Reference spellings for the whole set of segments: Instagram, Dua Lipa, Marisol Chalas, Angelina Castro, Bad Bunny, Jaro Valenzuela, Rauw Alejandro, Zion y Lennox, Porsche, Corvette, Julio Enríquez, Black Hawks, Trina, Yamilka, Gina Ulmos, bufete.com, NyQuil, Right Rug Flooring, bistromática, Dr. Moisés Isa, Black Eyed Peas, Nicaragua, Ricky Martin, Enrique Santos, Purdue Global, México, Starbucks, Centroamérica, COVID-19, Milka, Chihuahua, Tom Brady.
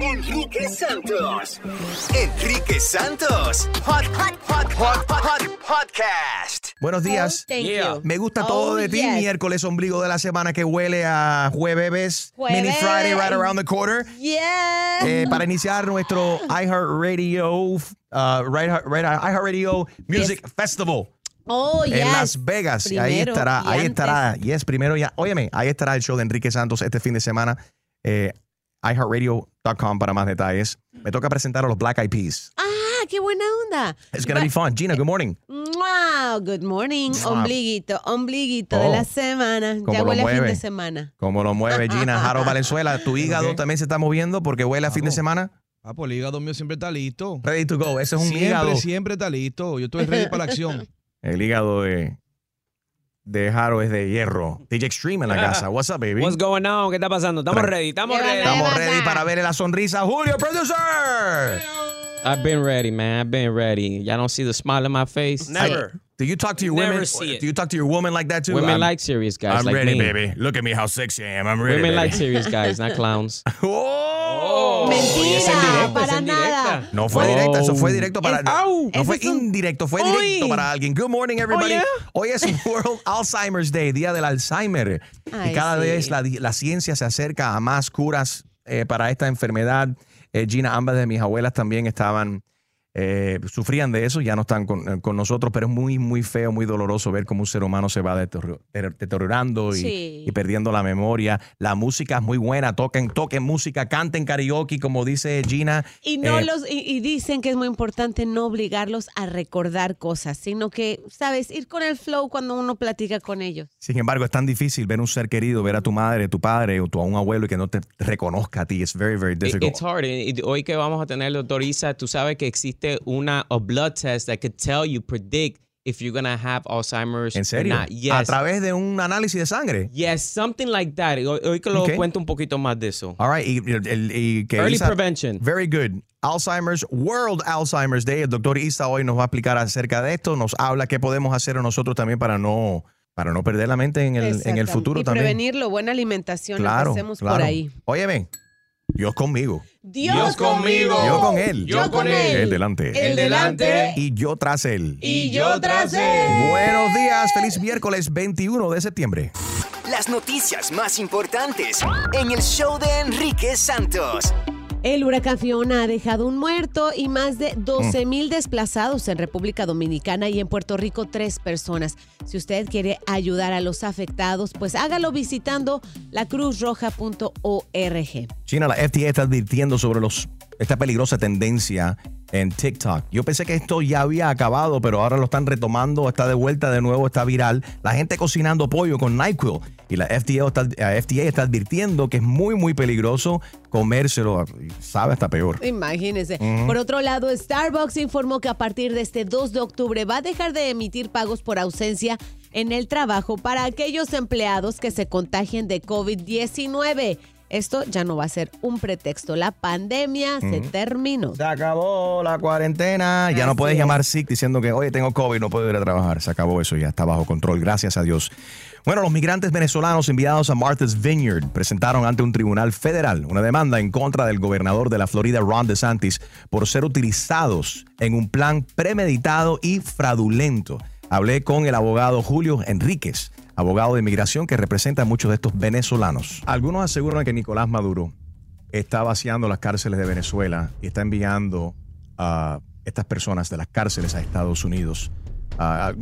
Enrique Santos. Hot podcast. Buenos días. Thank you. Me gusta todo de ti. Yes. Miércoles, ombligo de la semana que huele a jueves. Mini Friday right around the corner. Yeah. Para iniciar nuestro iHeartRadio Music Festival. Oh, yes. En Las Vegas. Primero, ahí estará. Yes, primero ya. Óyeme, ahí estará el show de Enrique Santos este fin de semana. iHeartRadio.com para más detalles. Me toca presentar a los Black Eyed Peas. ¡Ah, qué buena onda! It's going to be fun. Gina, good morning. Wow, good morning. Ombliguito de la semana. Ya huele a fin de semana. Como lo mueve, Gina. Jaro Valenzuela, tu hígado también se está moviendo porque huele a fin de semana. Papo, el hígado mío siempre está listo. Ready to go. Ese es un hígado. Siempre está listo. Yo estoy ready para la acción. El hígado de Jaro es de hierro. DJ Extreme en la casa. What's up, baby? What's going on? ¿Qué está pasando? Estamos ready. Estamos ready para ver la sonrisa. Julio, producer! I've been ready, man. Y'all don't see the smile on my face? Never. Do you talk to your women? Do you talk to your woman like that, too? Women like serious guys. I'm like ready, baby. Look at me, how sexy I am. I'm ready, Women like serious guys, not clowns. Oh. Mentira, para nada. No fue directa, eso fue directo para... No fue indirecto, fue directo para alguien. Good morning, everybody. Hoy es World Alzheimer's Day, Día del Alzheimer. Y cada vez la ciencia se acerca a más curas para esta enfermedad. Gina, ambas de mis abuelas también estaban... sufrían de eso, ya no están con nosotros, pero es muy, muy feo, muy doloroso ver cómo un ser humano se va deteriorando y perdiendo la memoria. La música es muy buena, toquen música, canten karaoke, como dice Gina. Y no dicen que es muy importante no obligarlos a recordar cosas, sino que, sabes, ir con el flow cuando uno platica con ellos. Sin embargo, es tan difícil ver un ser querido, ver a tu madre, tu padre o a un abuelo y que no te reconozca a ti. It's very, very difficult. It's hard. Hoy que vamos a tener la autoriza, tú sabes que existe hiciste a blood test that could tell you, predict if you're going to have Alzheimer's or not. Yes. ¿A través de un análisis de sangre? Yes, something like that. Hoy que lo cuento un poquito más de eso. All right. Early prevention. Very good. Alzheimer's, World Alzheimer's Day. El doctor Isa hoy nos va a explicar acerca de esto. Nos habla qué podemos hacer nosotros también para no perder la mente en el futuro y también. Prevenirlo, buena alimentación, lo que hacemos por ahí. Óyeme, Dios conmigo. Dios conmigo. Yo con él. Yo con él. Él delante. Él delante. Y yo tras él. Y yo tras él. Buenos días, feliz miércoles 21 de septiembre. Las noticias más importantes en el show de Enrique Santos. El huracán Fiona ha dejado un muerto y más de 12,000 desplazados en República Dominicana y en Puerto Rico 3 personas. Si usted quiere ayudar a los afectados, pues hágalo visitando lacruzroja.org. China, la FDA está advirtiendo sobre esta peligrosa tendencia en TikTok. Yo pensé que esto ya había acabado, pero ahora lo están retomando, está de vuelta de nuevo, está viral. La gente cocinando pollo con NyQuil y la FDA está advirtiendo que es muy, muy peligroso comérselo. Sabe hasta peor. Imagínense. Por otro lado, Starbucks informó que a partir de este 2 de octubre va a dejar de emitir pagos por ausencia en el trabajo para aquellos empleados que se contagien de COVID-19. Esto ya no va a ser un pretexto. La pandemia se terminó. Se acabó la cuarentena. Ya no puedes llamar sick diciendo que, oye, tengo COVID, no puedo ir a trabajar. Se acabó eso, ya está bajo control. Gracias a Dios. Bueno, los migrantes venezolanos enviados a Martha's Vineyard presentaron ante un tribunal federal una demanda en contra del gobernador de la Florida, Ron DeSantis, por ser utilizados en un plan premeditado y fraudulento. Hablé con el abogado Julio Enríquez, abogado de inmigración que representa a muchos de estos venezolanos. Algunos aseguran que Nicolás Maduro está vaciando las cárceles de Venezuela y está enviando a estas personas de las cárceles a Estados Unidos,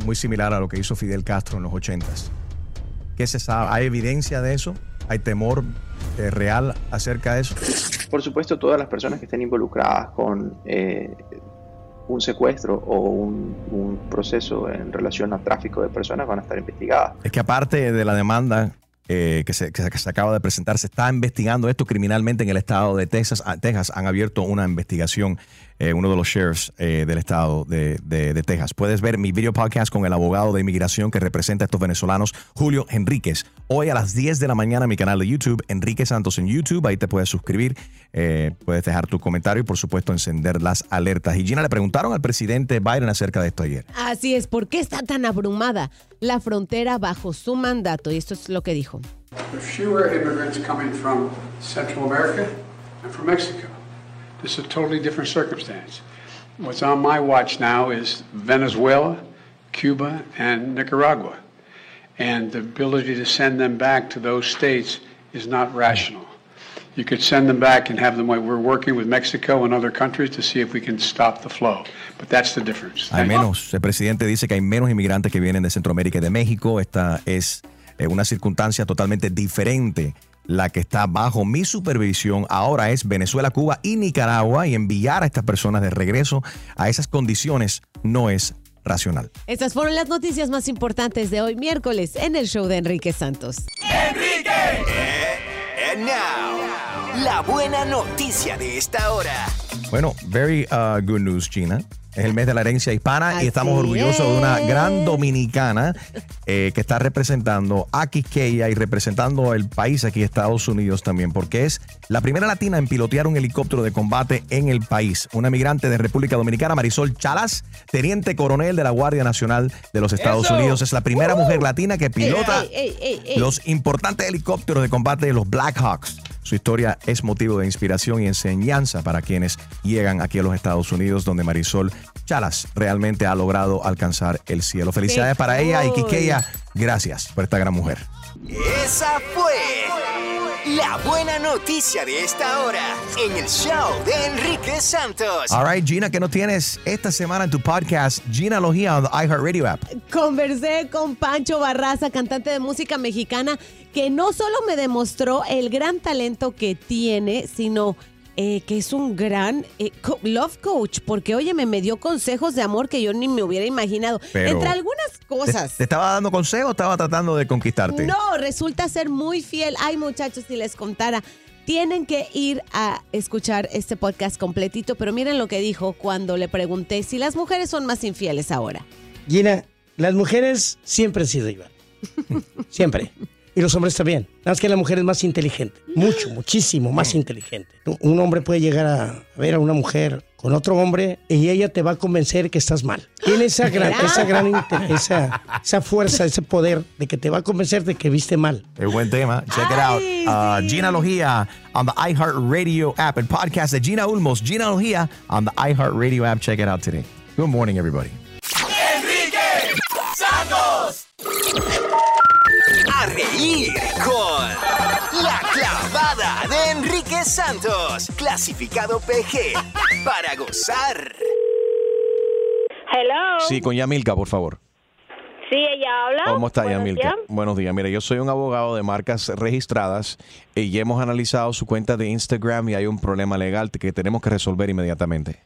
muy similar a lo que hizo Fidel Castro en los 80s. ¿Qué se sabe? ¿Hay evidencia de eso? ¿Hay temor real acerca de eso? Por supuesto, todas las personas que estén involucradas con un secuestro o un proceso en relación a tráfico de personas van a estar investigadas. Es que aparte de la demanda que se acaba de presentar, se está investigando esto criminalmente en el estado de Texas. Texas han abierto una investigación, uno de los sheriffs del estado de Texas. Puedes ver mi video podcast con el abogado de inmigración que representa a estos venezolanos, Julio Enríquez. Hoy a las 10 de la mañana en mi canal de YouTube, Enrique Santos en YouTube. Ahí te puedes suscribir, puedes dejar tu comentario y por supuesto encender las alertas. Y Gina, le preguntaron al presidente Biden acerca de esto ayer. Así es, ¿por qué está tan abrumada la frontera bajo su mandato? Y esto es lo que dijo. There are fewer immigrants coming from Central America and from Mexico. This is a totally different circumstance. What's on my watch now is Venezuela, Cuba, and Nicaragua. And the ability to send them back to those states is not rational. You could send them back and have them. We're working with Mexico and other countries to see if we can stop the flow. But that's the difference. Hay menos. El presidente dice que hay menos inmigrantes que vienen de Centroamérica y de México. Esta es una circunstancia totalmente diferente. La que está bajo mi supervisión ahora es Venezuela, Cuba y Nicaragua, y enviar a estas personas de regreso a esas condiciones no es racional. Estas fueron las noticias más importantes de hoy miércoles en el show de Enrique Santos. ¡Enrique! And now, la buena noticia de esta hora. Bueno, very good news, Gina. Es el mes de la herencia hispana. Así y estamos orgullosos de una gran dominicana que está representando a Quisqueya y representando el país aquí, Estados Unidos también, porque es la primera latina en pilotear un helicóptero de combate en el país. Una migrante de República Dominicana, Marisol Chalas, teniente coronel de la Guardia Nacional de los Estados Unidos. Es la primera mujer latina que pilota los importantes helicópteros de combate de los Black Hawks. Su historia es motivo de inspiración y enseñanza para quienes llegan aquí a los Estados Unidos, donde Marisol Chalas realmente ha logrado alcanzar el cielo. Felicidades para ella y Quisqueya, gracias por esta gran mujer. Esa fue la buena noticia de esta hora en el show de Enrique Santos. All right, Gina, ¿qué nos tienes esta semana en tu podcast Ginelogía on the iHeartRadio app? Conversé con Pancho Barraza, cantante de música mexicana, que no solo me demostró el gran talento que tiene, sino que es un gran love coach, porque, oye, me dio consejos de amor que yo ni me hubiera imaginado. Pero entre algunas cosas. ¿Te estaba dando consejos o estaba tratando de conquistarte? No, resulta ser muy fiel. Ay, muchachos, si les contara. Tienen que ir a escuchar este podcast completito, pero miren lo que dijo cuando le pregunté si las mujeres son más infieles ahora. Gina, las mujeres siempre han sido igual. Siempre. Y los hombres también. Nada más que la mujer es más inteligente. Mucho, muchísimo más inteligente. Un hombre puede llegar a ver a una mujer con otro hombre y ella te va a convencer que estás mal. Tiene esa fuerza, ese poder de que te va a convencer de que viste mal. Es buen tema. Check it out. Ginelogía on the iHeartRadio app and podcast at Gina Ulmos. Ginelogía on the iHeartRadio app. Check it out today. Good morning, everybody. Enrique Santos. A reír con la clavada de Enrique Santos, clasificado PG, para gozar. Hello. Sí, con Yamilka, por favor. Sí, ella habla. ¿Cómo está, Yamilka? Buenos días. Mira, yo soy un abogado de marcas registradas y hemos analizado su cuenta de Instagram y hay un problema legal que tenemos que resolver inmediatamente.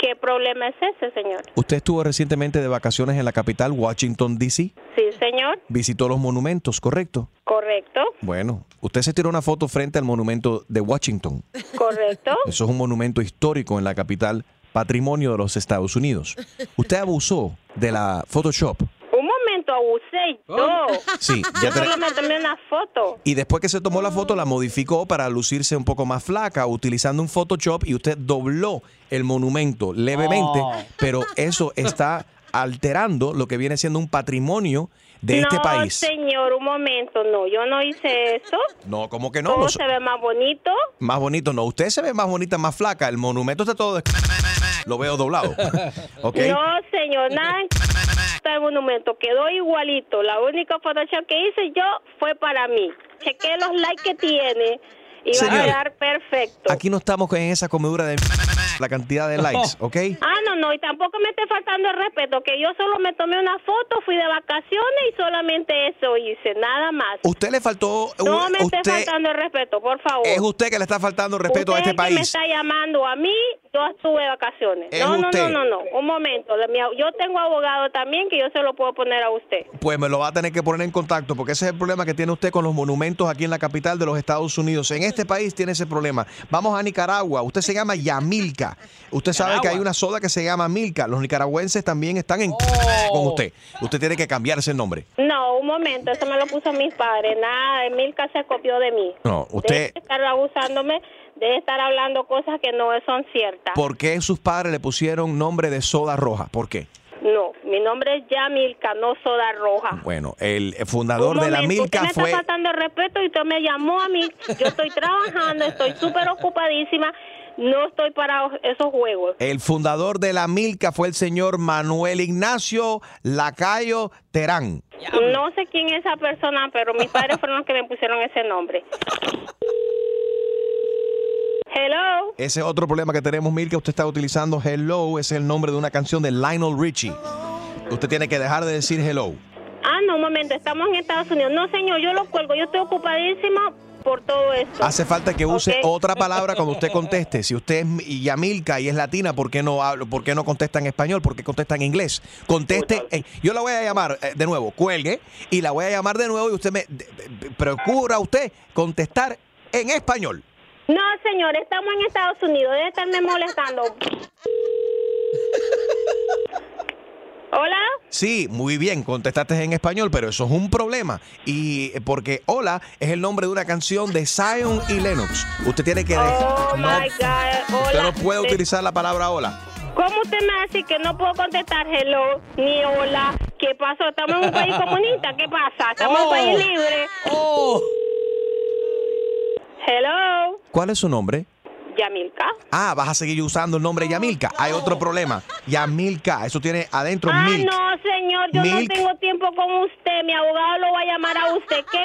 ¿Qué problema es ese, señor? ¿Usted estuvo recientemente de vacaciones en la capital, Washington, D.C.? Sí, señor. ¿Visitó los monumentos, correcto? Correcto. Bueno, usted se tiró una foto frente al monumento de Washington. Correcto. Eso es un monumento histórico en la capital, patrimonio de los Estados Unidos. Usted abusó de la Photoshop. Un momento, abusé y todo. Sí, ya solo me tomé una foto. Y después que se tomó la foto, la modificó para lucirse un poco más flaca, utilizando un Photoshop, y usted dobló el monumento levemente, pero eso está alterando lo que viene siendo un patrimonio de este país. No, señor, un momento, no, yo no hice eso. No, ¿cómo que no? ¿Cómo se ve más bonito? Más bonito, no, usted se ve más bonita, más flaca, el monumento está todo... Lo veo doblado. Okay. No, señor, nada. El monumento quedó igualito. La única Photoshop que hice yo fue para mí. Chequé los likes que tiene y va a quedar perfecto. Aquí no estamos en esa comedura de la cantidad de likes, ¿ok? Ah, no, y tampoco me esté faltando el respeto, que yo solo me tomé una foto, fui de vacaciones y solamente eso hice, nada más. ¿Usted le faltó? No me esté faltando el respeto, por favor. Es usted que le está faltando el respeto a este país. Usted me está llamando a mí, yo estuve de vacaciones. No, un momento, yo tengo abogado también que yo se lo puedo poner a usted. Pues me lo va a tener que poner en contacto, porque ese es el problema que tiene usted con los monumentos aquí en la capital de los Estados Unidos. En este país tiene ese problema. Vamos a Nicaragua, usted se llama Yamilka. Usted sabe que hay una soda que se llama Milka. Los nicaragüenses también están con usted. Usted tiene que cambiarse el nombre. No, un momento, eso me lo puso mis padres. Nada, Milka se copió de mí. No, usted... Debe estar abusándome, debe estar hablando cosas que no son ciertas. ¿Por qué sus padres le pusieron nombre de soda roja? ¿Por qué? No, mi nombre es Yamilka, no soda roja. Bueno, el fundador de la Milka fue... Usted me está faltando el respeto y usted me llamó a mí. Yo estoy trabajando, estoy súper ocupadísima. No estoy para esos juegos. El fundador de la Milka fue el señor Manuel Ignacio Lacayo Terán. No sé quién es esa persona, pero mis padres fueron los que me pusieron ese nombre. Hello. Ese es otro problema que tenemos, Milka. Usted está utilizando Hello, es el nombre de una canción de Lionel Richie. Usted tiene que dejar de decir Hello. Ah, no, un momento, estamos en Estados Unidos. No, señor, yo lo cuelgo, yo estoy ocupadísima por todo esto. Hace falta que use otra palabra cuando usted conteste. Si usted es Yamilka y es latina, ¿por qué no contesta en español? ¿Por qué contesta en inglés? Conteste. Yo la voy a llamar de nuevo. Cuelgue y la voy a llamar de nuevo y usted procura usted contestar en español. No, señor, estamos en Estados Unidos. Debe estarme molestando. ¿Hola? Sí, muy bien, contestaste en español, pero eso es un problema. Y porque Hola es el nombre de una canción de Zion y Lennox. Usted tiene que my God, hola. Usted no puede utilizar la palabra hola. ¿Cómo usted me va a decir que no puedo contestar hello ni hola? ¿Qué pasó? ¿Estamos en un país comunista? ¿Qué pasa? ¿Estamos en un país libre? Hello. ¿Cuál es su nombre? Yamilka. Ah, vas a seguir usando el nombre Yamilka. Hay otro problema. Yamilka, eso tiene adentro milk. No, señor, yo no tengo tiempo con usted. Mi abogado lo va a llamar a usted. ¿Qué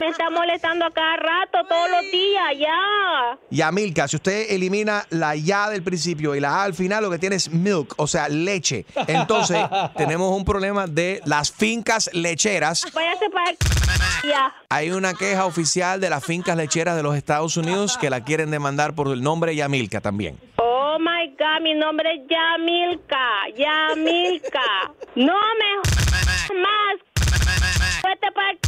me está molestando a cada rato, todos los días? Ya. Yamilka, si usted elimina la ya del principio y la a al final, lo que tiene es milk, o sea, leche. Entonces, tenemos un problema de las fincas lecheras. Váyase para ya. Hay una queja oficial de las fincas lecheras de los Estados Unidos que la quieren demandar por el nombre Yamilka también. Oh my God, mi nombre es Yamilka. Yamilka. No me más. Fuerte para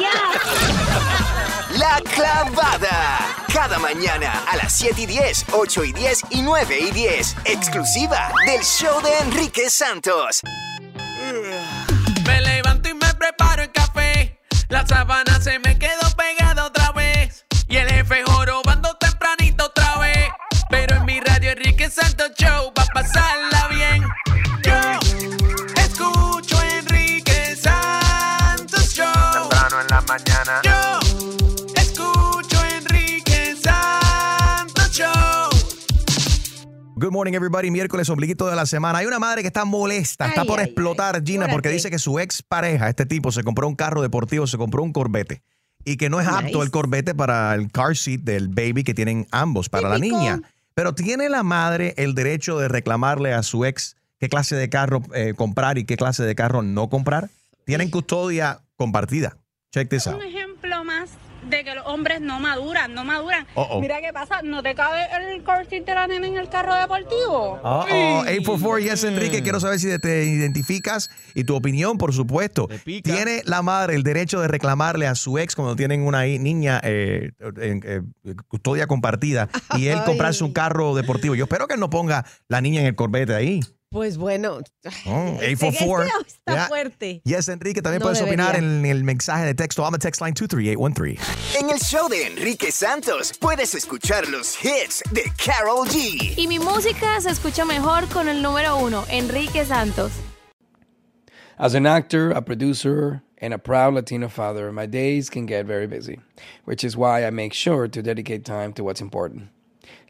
ya. La clavada. Cada mañana a las 7 y 10, 8 y 10 y 9 y 10. Exclusiva del show de Enrique Santos. Me levanto y me preparo el café. La sábana se me quedó pegada otra vez. Y el jefe jorobando tempranito otra vez. Pero en mi radio Enrique Santos Show va a pasarla bien. Yo escucho Enrique Santos Show. Temprano en la mañana. Yo Good morning, everybody. Miércoles, ombliguito de la semana. Hay una madre que está molesta, está por explotar, Gina, porque dice que su ex pareja, este tipo, se compró un carro deportivo, se compró un Corvette. Y que no es apto el Corvette para el car seat del baby que tienen ambos, para la niña. Pero ¿tiene la madre el derecho de reclamarle a su ex qué clase de carro comprar y qué clase de carro no comprar? Tienen custodia compartida. Check this out. Un ejemplo más de que los hombres no maduran. Uh-oh. Mira qué pasa, ¿no te cabe el car seat de la nena en el carro deportivo? 844, yes, Enrique, quiero saber si te identificas y tu opinión, por supuesto. ¿Tiene la madre el derecho de reclamarle a su ex cuando tienen una niña custodia compartida y él comprarse un carro deportivo? Yo espero que no ponga la niña en el Corvette ahí. Pues bueno, 844. Está fuerte. Yes, Enrique, también no puedes opinar en el mensaje de texto. I'm a text line 23813. En el show de Enrique Santos puedes escuchar los hits de Karol G. Y mi música se escucha mejor con el número uno, Enrique Santos. As an actor, a producer, and a proud Latino father, my days can get very busy, which is why I make sure to dedicate time to what's important.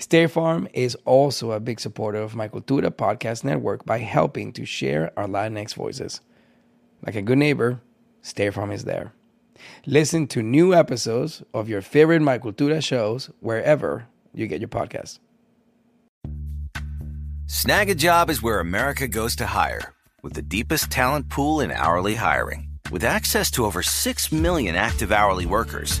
State Farm is also a big supporter of my Cultura Podcast Network by helping to share our Latinx voices. Like a good neighbor, State Farm is there. Listen to new episodes of your favorite My Cultura shows wherever you get your podcasts. Snag a Job is where America goes to hire, with the deepest talent pool in hourly hiring. With access to over 6 million active hourly workers,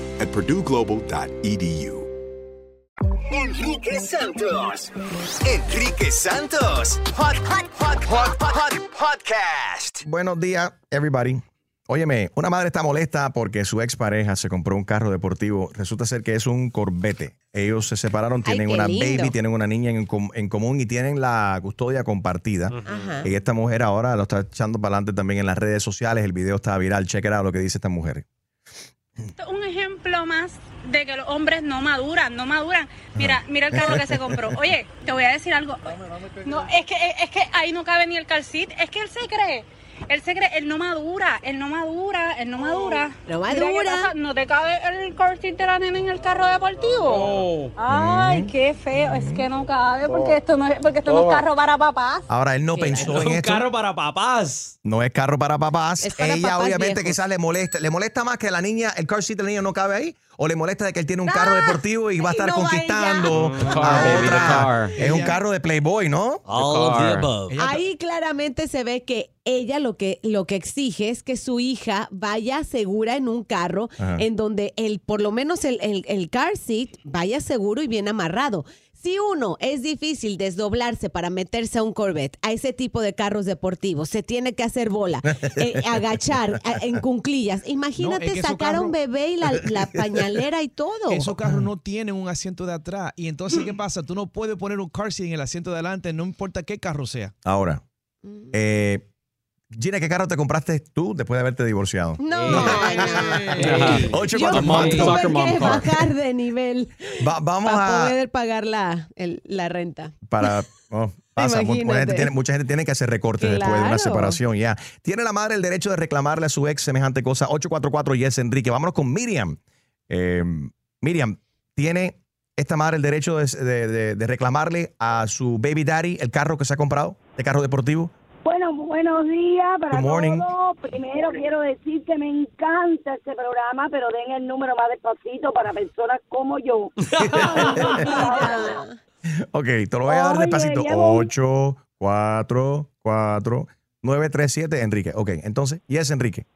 at PurdueGlobal.edu. Enrique Santos, Podcast. Buenos días, everybody. Óyeme, una madre está molesta porque su expareja se compró un carro deportivo. Resulta ser que es un Corvette. Ellos se separaron, tienen una baby, tienen una niña en común y tienen la custodia compartida. Uh-huh. Y esta mujer ahora lo está echando para adelante también en las redes sociales. El video está viral. Check it out lo que dice esta mujer. Un ejemplo más de que los hombres no maduran. Mira el carro que se compró. Oye, te voy a decir algo. No, es que ahí no cabe ni el calcit. Es que él se cree, él no madura. Mira, no te cabe el calcit de la nena en el carro deportivo. Oh. Ay, qué feo. Es que no cabe porque esto no es carro para papás. Ahora él no pensó en esto. Es un carro para papás. No es carro para papás. Para ella papás obviamente viejos. Quizás le molesta más que la niña, el car seat de la niña no cabe ahí. O le molesta de que él tiene un carro deportivo y va a estar conquistando a otra. Es un carro de Playboy, ¿no? All of the above. Ahí claramente se ve que ella lo que exige es que su hija vaya segura en un carro, ajá, en donde por lo menos el car seat vaya seguro y bien amarrado. Si uno es difícil desdoblarse para meterse a un Corvette, a ese tipo de carros deportivos, se tiene que hacer bola, agachar en cunclillas. Imagínate sacar a un bebé y la pañalera y todo. Esos carros no tienen un asiento de atrás. Y entonces, ¿qué pasa? Tú no puedes poner un car seat en el asiento de adelante, no importa qué carro sea. Ahora, Gina, ¿qué carro te compraste tú después de haberte divorciado? No. 844. Yo tuve que bajar de nivel para poder pagar la renta. Mucha gente tiene que hacer recortes, claro, después de una separación. Ya. ¿Tiene la madre el derecho de reclamarle a su ex semejante cosa? 844 Yes Enrique. Vámonos con Miriam. Miriam, ¿tiene esta madre el derecho de reclamarle a su baby daddy el carro que se ha comprado, de carro deportivo? Bueno, buenos días para todos. Primero quiero decir que me encanta este programa, pero den el número más despacito para personas como yo. Ok, te lo voy a dar despacito. 844-937, Enrique. Ok, entonces, ¿y es Enrique?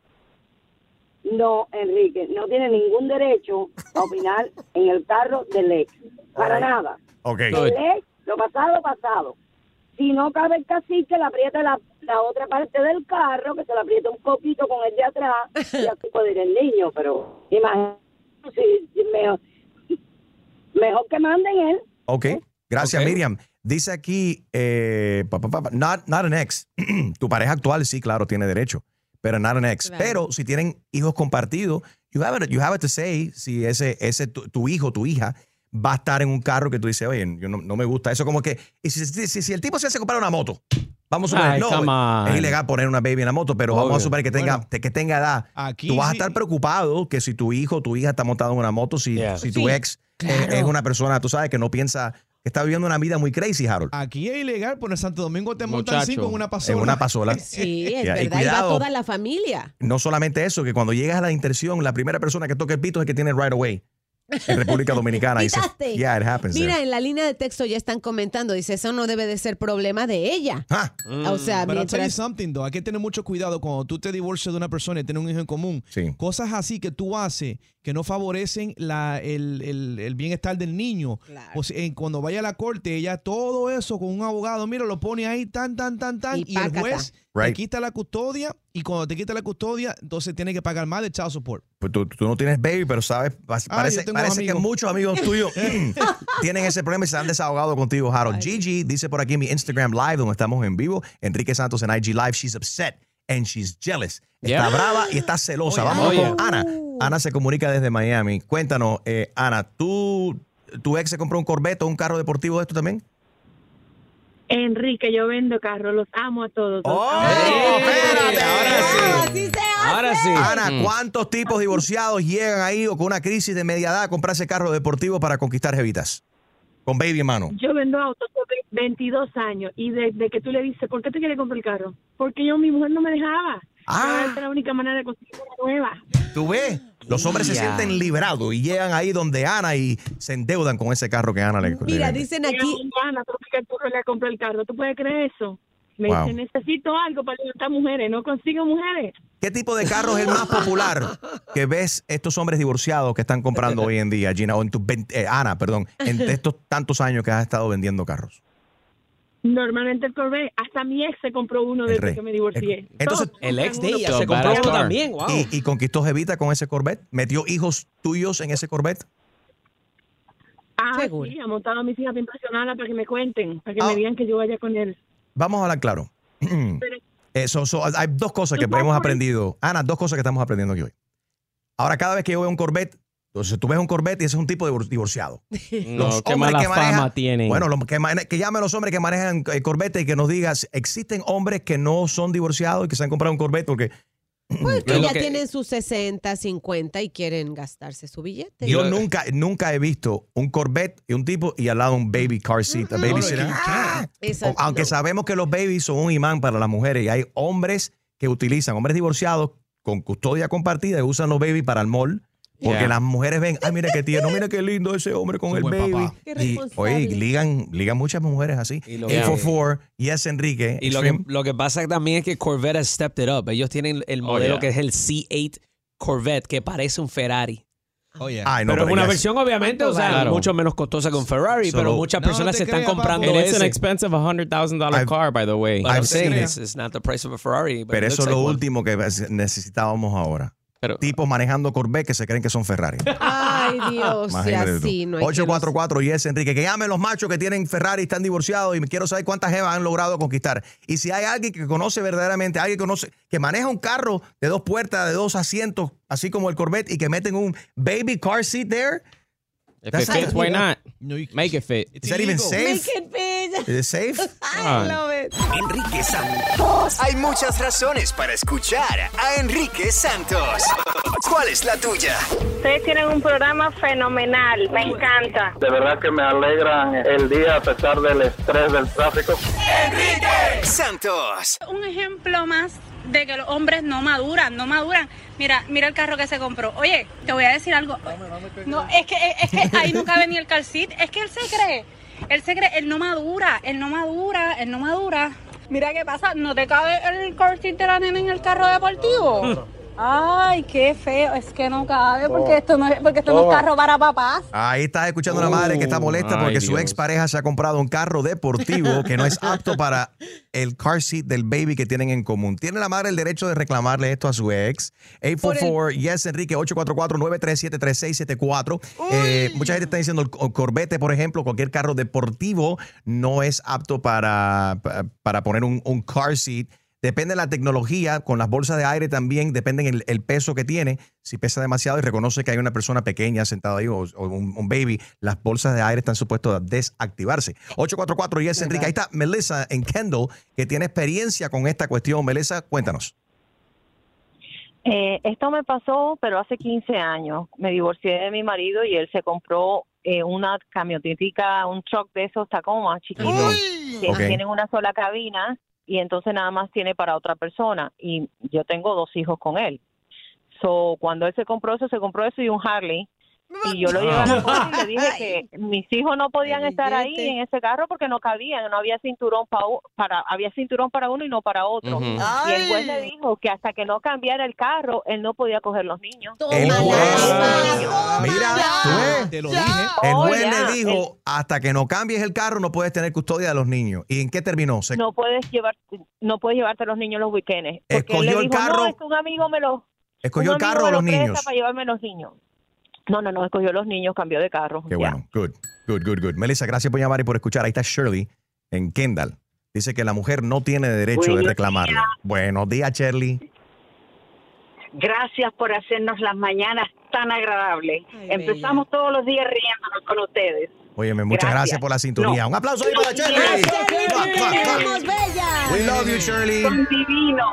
No, Enrique, no tiene ningún derecho a opinar en el carro del ex. Para nada. Okay. El ex, lo pasado. Si no cabe el cacique, le aprieta la otra parte del carro, que se la aprieta un poquito con el de atrás, y así puede ir el niño. Pero imagínate, mejor que manden él. Ok, gracias, okay. Miriam. Dice aquí, not an ex. Tu pareja actual, sí, claro, tiene derecho, pero not an ex. Claro. Pero si tienen hijos compartidos, you have it to say si ese tu hijo, tu hija, va a estar en un carro que tú dices, oye, yo no me gusta. Eso como que, si el tipo se hace comprar una moto, vamos a suponer, es ilegal poner una baby en la moto, pero obvio, vamos a suponer que tenga edad. Aquí tú vas a estar preocupado que si tu hijo o tu hija está montado en una moto, si tu ex, claro, es una persona, tú sabes, que no piensa, que está viviendo una vida muy crazy, Harold. Aquí es ilegal, pero en Santo Domingo te montan cinco en una pasola. En una pasola. Sí, es verdad, y cuidado, va toda la familia. No solamente eso, que cuando llegas a la intersección, la primera persona que toca el pito es el que tiene el right of way. En República Dominicana. It happens. Mira, en la línea de texto ya están comentando. Dice, eso no debe de ser problema de ella. O sea, pero mientras... something, though. Hay que tener mucho cuidado cuando tú te divorcias de una persona y tienes un hijo en común. Sí. Cosas así que tú haces que no favorecen el bienestar del niño. Claro. O sea, cuando vaya a la corte, ella todo eso con un abogado, mira, lo pone ahí, tan. Y el juez... Right. Te quita la custodia, y cuando te quita la custodia, entonces tienes que pagar más de child support. Pues tú no tienes baby, pero sabes, parece que muchos amigos tuyos tienen ese problema y se han desahogado contigo, Harold. Gigi dice por aquí en mi Instagram Live, donde estamos en vivo, Enrique Santos en IG Live, she's upset and she's jealous. Está brava y está celosa. Vamos con Ana. Ana se comunica desde Miami. Cuéntanos, Ana, ¿tu ex se compró un Corvette o un carro deportivo de esto también? Enrique, yo vendo carros, los amo a todos. ¡Oh! ¡Espérate! Ahora sí. Ahora sí. Ana, ¿cuántos tipos divorciados llegan ahí o con una crisis de media edad a comprarse carros deportivos para conquistar jevitas? Con baby en mano. Yo vendo autos por 22 años y desde que tú le dices, ¿por qué te quieres comprar el carro? Porque yo, mi mujer no me dejaba. Ah. Era la única manera de conseguir una nueva. ¿Tú ves? Los hombres se sienten liberados y llegan ahí donde Ana y se endeudan con ese carro que Ana le compró. Mira, dicen aquí. Ana, tú le compró el carro. ¿Tú puedes creer eso? Me dicen, necesito algo para levantar mujeres. No consigo mujeres. ¿Qué tipo de carro es el más popular que ves estos hombres divorciados que están comprando hoy en día, Gina? O en Ana, perdón, en estos tantos años que has estado vendiendo carros. Normalmente el Corvette, hasta mi ex se compró uno desde que me divorcié. Entonces, el ex de ella se compró uno también, wow. ¿Y conquistó jevita con ese Corvette? ¿Metió hijos tuyos en ese Corvette? Ah, seguro. Sí, ha montado a mis hijas bien pasionales para que me cuenten, para que me digan que yo vaya con él. Vamos a hablar claro. Hay dos cosas que hemos aprendido. Ana, dos cosas que estamos aprendiendo aquí hoy. Ahora, cada vez que yo veo un Corvette, entonces tú ves un Corvette y ese es un tipo de divorciado. Los hombres que manejan, bueno, que llamen a los hombres que manejan Corvette y que nos digas, existen hombres que no son divorciados y que se han comprado un Corvette porque... Pues que ya tienen sus 60, 50 y quieren gastarse su billete. Yo nunca he visto un Corvette y un tipo y al lado un baby car seat. A baby seat. Aunque sabemos que los babies son un imán para las mujeres y hay hombres que utilizan, hombres divorciados con custodia compartida, usan los babies para el mall. Porque las mujeres ven, ay, mira qué tierno, mira qué lindo ese hombre con el baby. Y, oye, ligan muchas mujeres así. Info4, yes, Enrique. Y lo que pasa también es que Corvette has stepped it up. Ellos tienen el modelo que es el C8 Corvette, que parece un Ferrari. Ay, no, pero una versión, obviamente, o sea, mucho menos costosa que un Ferrari, pero muchas personas se están comprando eso. It's an expensive $100,000 car, by the way. I'm saying it's not the price of a Ferrari. Pero eso es lo último que necesitábamos ahora. Tipos manejando Corvette que se creen que son Ferrari. Ay, Dios, así no hay 844 y es Enrique, que llamen los machos que tienen Ferrari, están divorciados y quiero saber cuántas jevas han logrado conquistar. Y si hay alguien que conoce verdaderamente, alguien que conoce, que maneja un carro de dos puertas, de dos asientos, así como el Corvette, y que meten un baby car seat there. If it fits, why not? Make it fit. Is that even safe? Make it fit. Is it safe? I love it. Enrique Santos. Hay muchas razones para escuchar a Enrique Santos. ¿Cuál es la tuya? Ustedes tienen un programa fenomenal. Me encanta. De verdad que me alegra el día a pesar del estrés del tráfico. Enrique Santos. Un ejemplo más de que los hombres no maduran. Mira el carro que se compró. Oye, te voy a decir algo. No, es que ahí no cabe ni el car seat. Es que él se cree, él no madura. Mira qué pasa, no te cabe el car seat de la nena en el carro deportivo. Ay, qué feo, es que no cabe porque esto no es carro para papás. Ahí estás escuchando una madre que está molesta porque su expareja se ha comprado un carro deportivo que no es apto para el car seat del baby que tienen en común. ¿Tiene la madre el derecho de reclamarle esto a su ex? 844-YES-ENRIQUE, 844-937-3674. Mucha gente está diciendo el Corvette, por ejemplo, cualquier carro deportivo no es apto para poner un car seat. Depende de la tecnología, con las bolsas de aire también, depende el peso que tiene. Si pesa demasiado y reconoce que hay una persona pequeña sentada ahí o un baby, las bolsas de aire están supuestas a desactivararse. 844 y es Enrique. Ahí está Melissa en Kendall, que tiene experiencia con esta cuestión. Melissa, cuéntanos. Esto me pasó, pero hace 15 años. Me divorcié de mi marido y él se compró una camionetica, un truck de esos Tacoma chiquitos, que tienen una sola cabina. Y entonces nada más tiene para otra persona. Y yo tengo dos hijos con él. So, cuando él se compró eso y un Harley. Y yo lo llevé a la casa y le dije que mis hijos no podían estar ahí en ese carro porque no cabían. No había cinturón había cinturón para uno y no para otro. Y el juez le dijo que hasta que no cambiara el carro, él no podía coger los niños. El juez. Mira, te lo dije. El juez le dijo, hasta que no cambies el carro, no puedes tener custodia de los niños. ¿Y en qué terminó? No puedes llevarte los niños los weekends. Porque él le dijo, el carro. No, es que un amigo me lo... ¿Escogió el carro o los niños? Para llevarme los niños. No, escogió los niños, cambió de carro. Qué bueno, good. Melissa, gracias por llamar y por escuchar. Ahí está Shirley en Kendall. Dice que la mujer no tiene derecho de reclamarlo. Buenos días, Shirley. Gracias por hacernos las mañanas tan agradables. Empezamos todos los días riéndonos con ustedes. Óyeme, muchas gracias por la sintonía. No. Un aplauso ahí para Shirley. Gracias, bella. We love you, Shirley. Son divinos.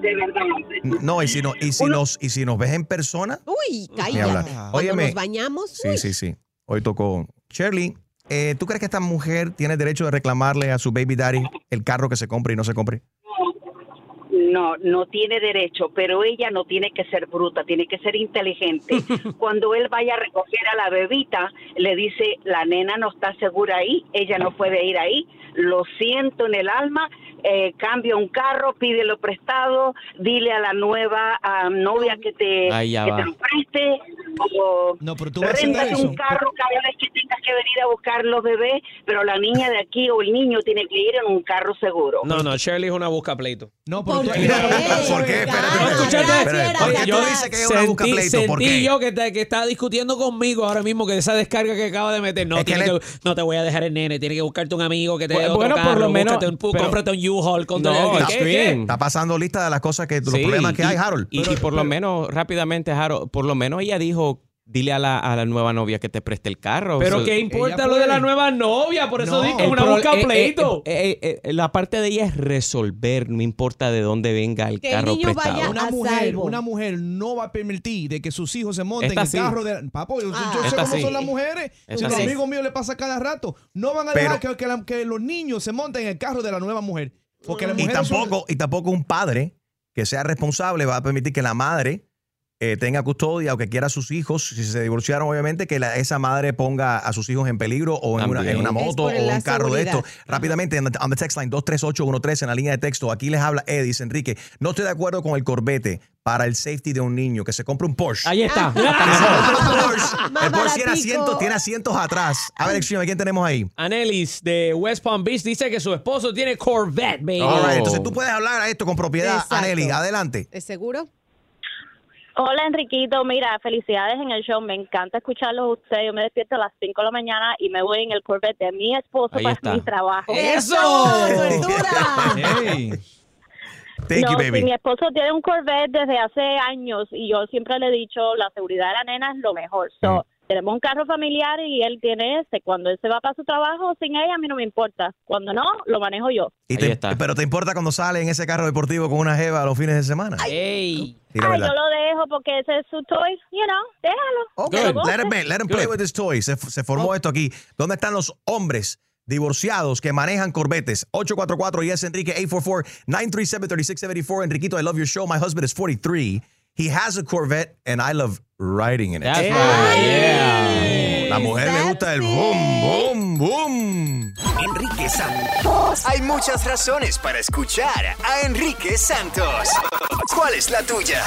De verdad. No, y si nos ves en persona. Uy, cállate. Óyeme, nos bañamos. Sí, uy. Sí. Hoy tocó. Shirley, ¿tú crees que esta mujer tiene derecho de reclamarle a su baby daddy el carro que se compre y no se compre? No tiene derecho, pero ella no tiene que ser bruta, tiene que ser inteligente. Cuando él vaya a recoger a la bebita, le dice, la nena no está segura ahí, ella no puede ir ahí, lo siento en el alma, cambia un carro, pídelo prestado, dile a la nueva novia que te lo preste, o no, pero tú rentas un carro cada vez que tengas que venir a buscar los bebés, pero la niña de aquí o el niño tiene que ir en un carro seguro. No, Shirley es una buscapleito. No, porque... ¿Por qué? Espérate. Yo dice que es una buscapleito. Sentí yo que estaba discutiendo conmigo ahora mismo que esa descarga que acaba de meter. No, no te voy a dejar el nene, tienes que buscarte un amigo que te dé otro carro, cómprate un U-Haul. Está pasando lista de las cosas que los problemas que hay, Harold. Y por lo menos, rápidamente, Harold, por lo menos ella dijo... Dile a la nueva novia que te preste el carro. Pero ¿qué importa lo de la nueva novia? Por eso digo, una buscapleito. La parte de ella es resolver, no importa de dónde venga el carro prestado. Una mujer no va a permitir de que sus hijos se monten en el carro de... Papo, yo sé cómo son las mujeres. Si los amigos míos le pasa cada rato. No van a dejar que los niños se monten en el carro de la nueva mujer. Porque la mujer tampoco un padre que sea responsable va a permitir que la madre... tenga custodia o que quiera a sus hijos, si se divorciaron obviamente, que esa madre ponga a sus hijos en peligro o en una moto o un carro seguridad. De esto. Rápidamente, on the text line 23813 en la línea de texto, aquí les habla Edis Enrique, no estoy de acuerdo con el Corvette para el safety de un niño, que se compre un Porsche. Ahí está. El Porsche tiene asientos atrás. A ver, excuse me, ¿quién tenemos ahí? Anelis de West Palm Beach dice que su esposo tiene Corvette, baby. All right, entonces tú puedes hablar a esto con propiedad. Exacto. Anelis, adelante. ¿Es seguro? Hola, Enriquito. Mira, felicidades en el show. Me encanta escucharlos a ustedes. Yo me despierto a las 5 de la mañana y me voy en el Corvette de mi esposo para mi trabajo. ¡Eso! ¡Hey! Thank you, baby. Mi esposo tiene un Corvette desde hace años y yo siempre le he dicho, la seguridad de la nena es lo mejor. So, tenemos un carro familiar y él tiene ese. Cuando él se va para su trabajo sin ella, a mí no me importa. Cuando no, lo manejo yo. Pero ¿te importa cuando sale en ese carro deportivo con una jeva los fines de semana? ¡Ey! Yo lo dejo porque ese es su toy, you know, déjalo. Okay, let him play with his toy. Se formó esto aquí. ¿Dónde están los hombres divorciados que manejan Corvettes? 844 yes Enrique, 844-937-3674. Enriquito, I love your show. My husband is 43. He has a Corvette and I love riding in it. That's right. Yeah. La mujer le gusta el boom, boom, boom. Enrique Santos. Hay muchas razones para escuchar a Enrique Santos. ¿Cuál es la tuya?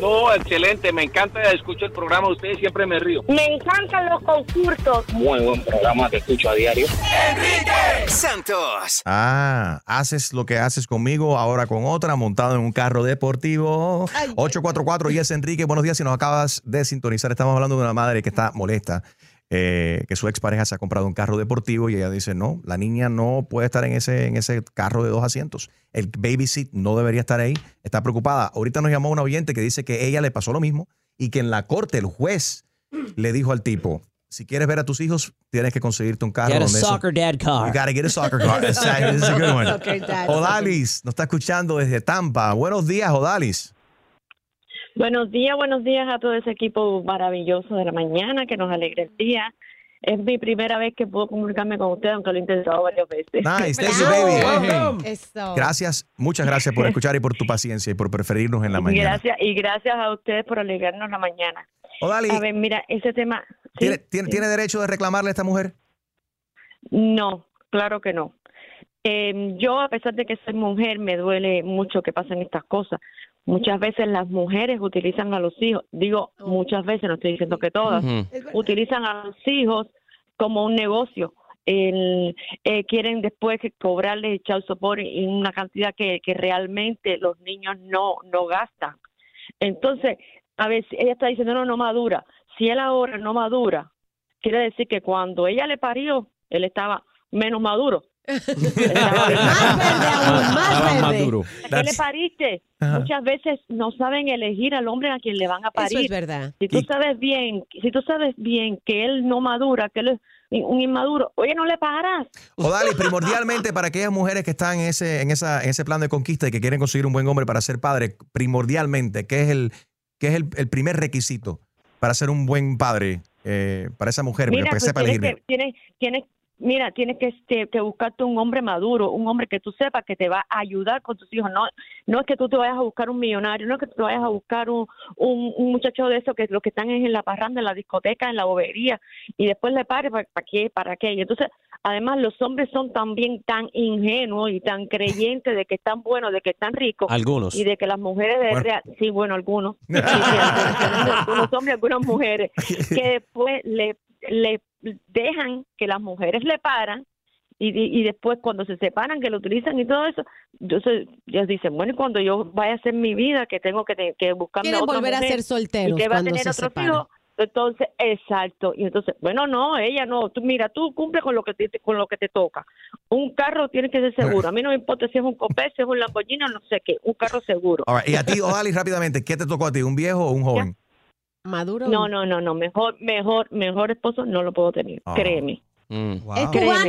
No, excelente. Me encanta. Escucho el programa de ustedes. Siempre me río. Me encantan los concursos. Muy buen programa. Te escucho a diario. Enrique Santos. Ah, haces lo que haces conmigo, ahora con otra, montado en un carro deportivo. 844 y es Enrique. Buenos días. Si nos acabas de sintonizar, estamos hablando de una madre que está molesta. Que su expareja se ha comprado un carro deportivo y ella dice, no, la niña no puede estar en ese carro de 2 asientos. El baby seat no debería estar ahí. Está preocupada. Ahorita nos llamó una oyente que dice que ella le pasó lo mismo y que en la corte el juez le dijo al tipo, si quieres ver a tus hijos, tienes que conseguirte un carro. Get a soccer dad car. You gotta get a soccer car. Exactly. This is a good one. Odalis, nos está escuchando desde Tampa. Buenos días, Odalis. Buenos días a todo ese equipo maravilloso de la mañana que nos alegra el día. Es mi primera vez que puedo comunicarme con ustedes, aunque lo he intentado varias veces. Nice, thank you, baby. Eso. Gracias, muchas gracias por escuchar y por tu paciencia y por preferirnos en la mañana. Gracias a ustedes por alegrarnos la mañana. Odali, a ver, mira, ese tema... ¿Tiene derecho de reclamarle a esta mujer? No, claro que no. Yo, a pesar de que soy mujer, me duele mucho que pasen estas cosas. Muchas veces las mujeres utilizan a los hijos, digo muchas veces, no estoy diciendo que todas, utilizan a los hijos como un negocio. Quieren después cobrarles el child support en una cantidad que realmente los niños no gastan. Entonces, a veces ella está diciendo, no madura. Si él ahora no madura, quiere decir que cuando ella le parió, él estaba menos maduro. Más verde aún, más verde. ¿A qué le pariste? Ajá. Muchas veces no saben elegir al hombre a quien le van a parir. Eso es verdad. Si tú sabes bien que él no madura, que él es un inmaduro, oye, no le pagarás. O dale, primordialmente para aquellas mujeres que están en ese plan de conquista y que quieren conseguir un buen hombre para ser padre, primordialmente, ¿qué es el primer requisito para ser un buen padre para esa mujer? Mira, pues sepa elegir bien. Tienes que buscarte un hombre maduro, un hombre que tú sepas que te va a ayudar con tus hijos. No es que tú te vayas a buscar un millonario, no es que tú te vayas a buscar un muchacho de esos que los que están en la parranda, en la discoteca, en la bobería, y después le pares, ¿para qué? Y entonces, además, los hombres son también tan ingenuos y tan creyentes de que están buenos, de que están ricos. Algunos. Y de que las mujeres... algunos. Algunos hombres, algunas mujeres. Que después le dejan que las mujeres le paran y después cuando se separan que lo utilizan y todo eso, entonces ellos dicen, bueno, y cuando yo vaya a hacer mi vida que tengo que buscar otra mujer, volver a ser solteros y que va a tener otro hijo, entonces exacto, y entonces bueno, no, ella no, tú mira, tú cumple con lo que te toca. Un carro tiene que ser seguro, a mí no me importa si es un Corvette, si es un Lamborghini, no sé qué, un carro seguro. All right. Y a ti, Odalis, rápidamente, ¿qué te tocó a ti, un viejo o un joven? ¿Ya? Maduro. No, mejor esposo no lo puedo tener, créeme. Wow.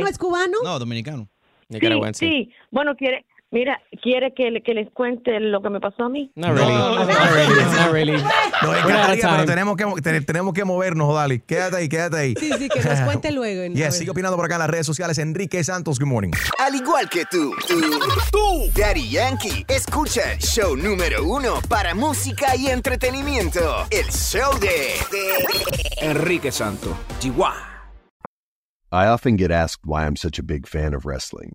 ¿Es cubano? No, dominicano. Nicaragüense. Sí. Bueno, ¿quiere que les cuente lo que me pasó a mí? No, really. Nos encantaría, pero tenemos que movernos, Odalis. Quédate ahí. Sí, que nos cuente luego. Sigue opinando por acá en las redes sociales. Enrique Santos, good morning. Al igual que tú, Daddy Yankee, escucha show número 1 para música y entretenimiento. El show de Enrique Santos, Chihuahua. I often get asked why I'm such a big fan of wrestling.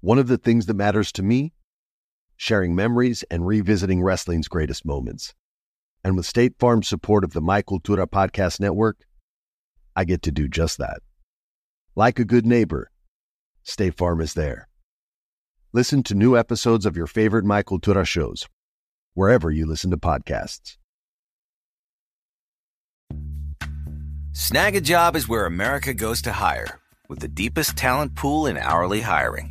One of the things that matters to me, sharing memories and revisiting wrestling's greatest moments. And with State Farm's support of the My Cultura podcast network, I get to do just that. Like a good neighbor, State Farm is there. Listen to new episodes of your favorite My Cultura shows, wherever you listen to podcasts. Snag a Job is where America goes to hire, with the deepest talent pool in hourly hiring.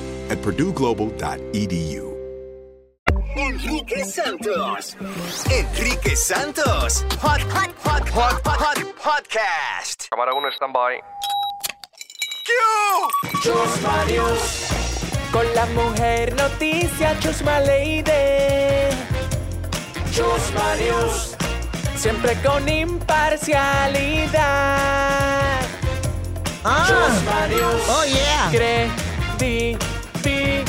at PurdueGlobal.edu. Enrique Santos. Enrique Santos. Hot, hot, hot, hot, hot, hot podcast. Cámara 1, standby. ¡Q! Chusma Marius. Con la mujer noticia, Chusma Lady. Chusma Marius. Siempre con imparcialidad. Ah. Chusma Marius. Oh, yeah. Credibilidad.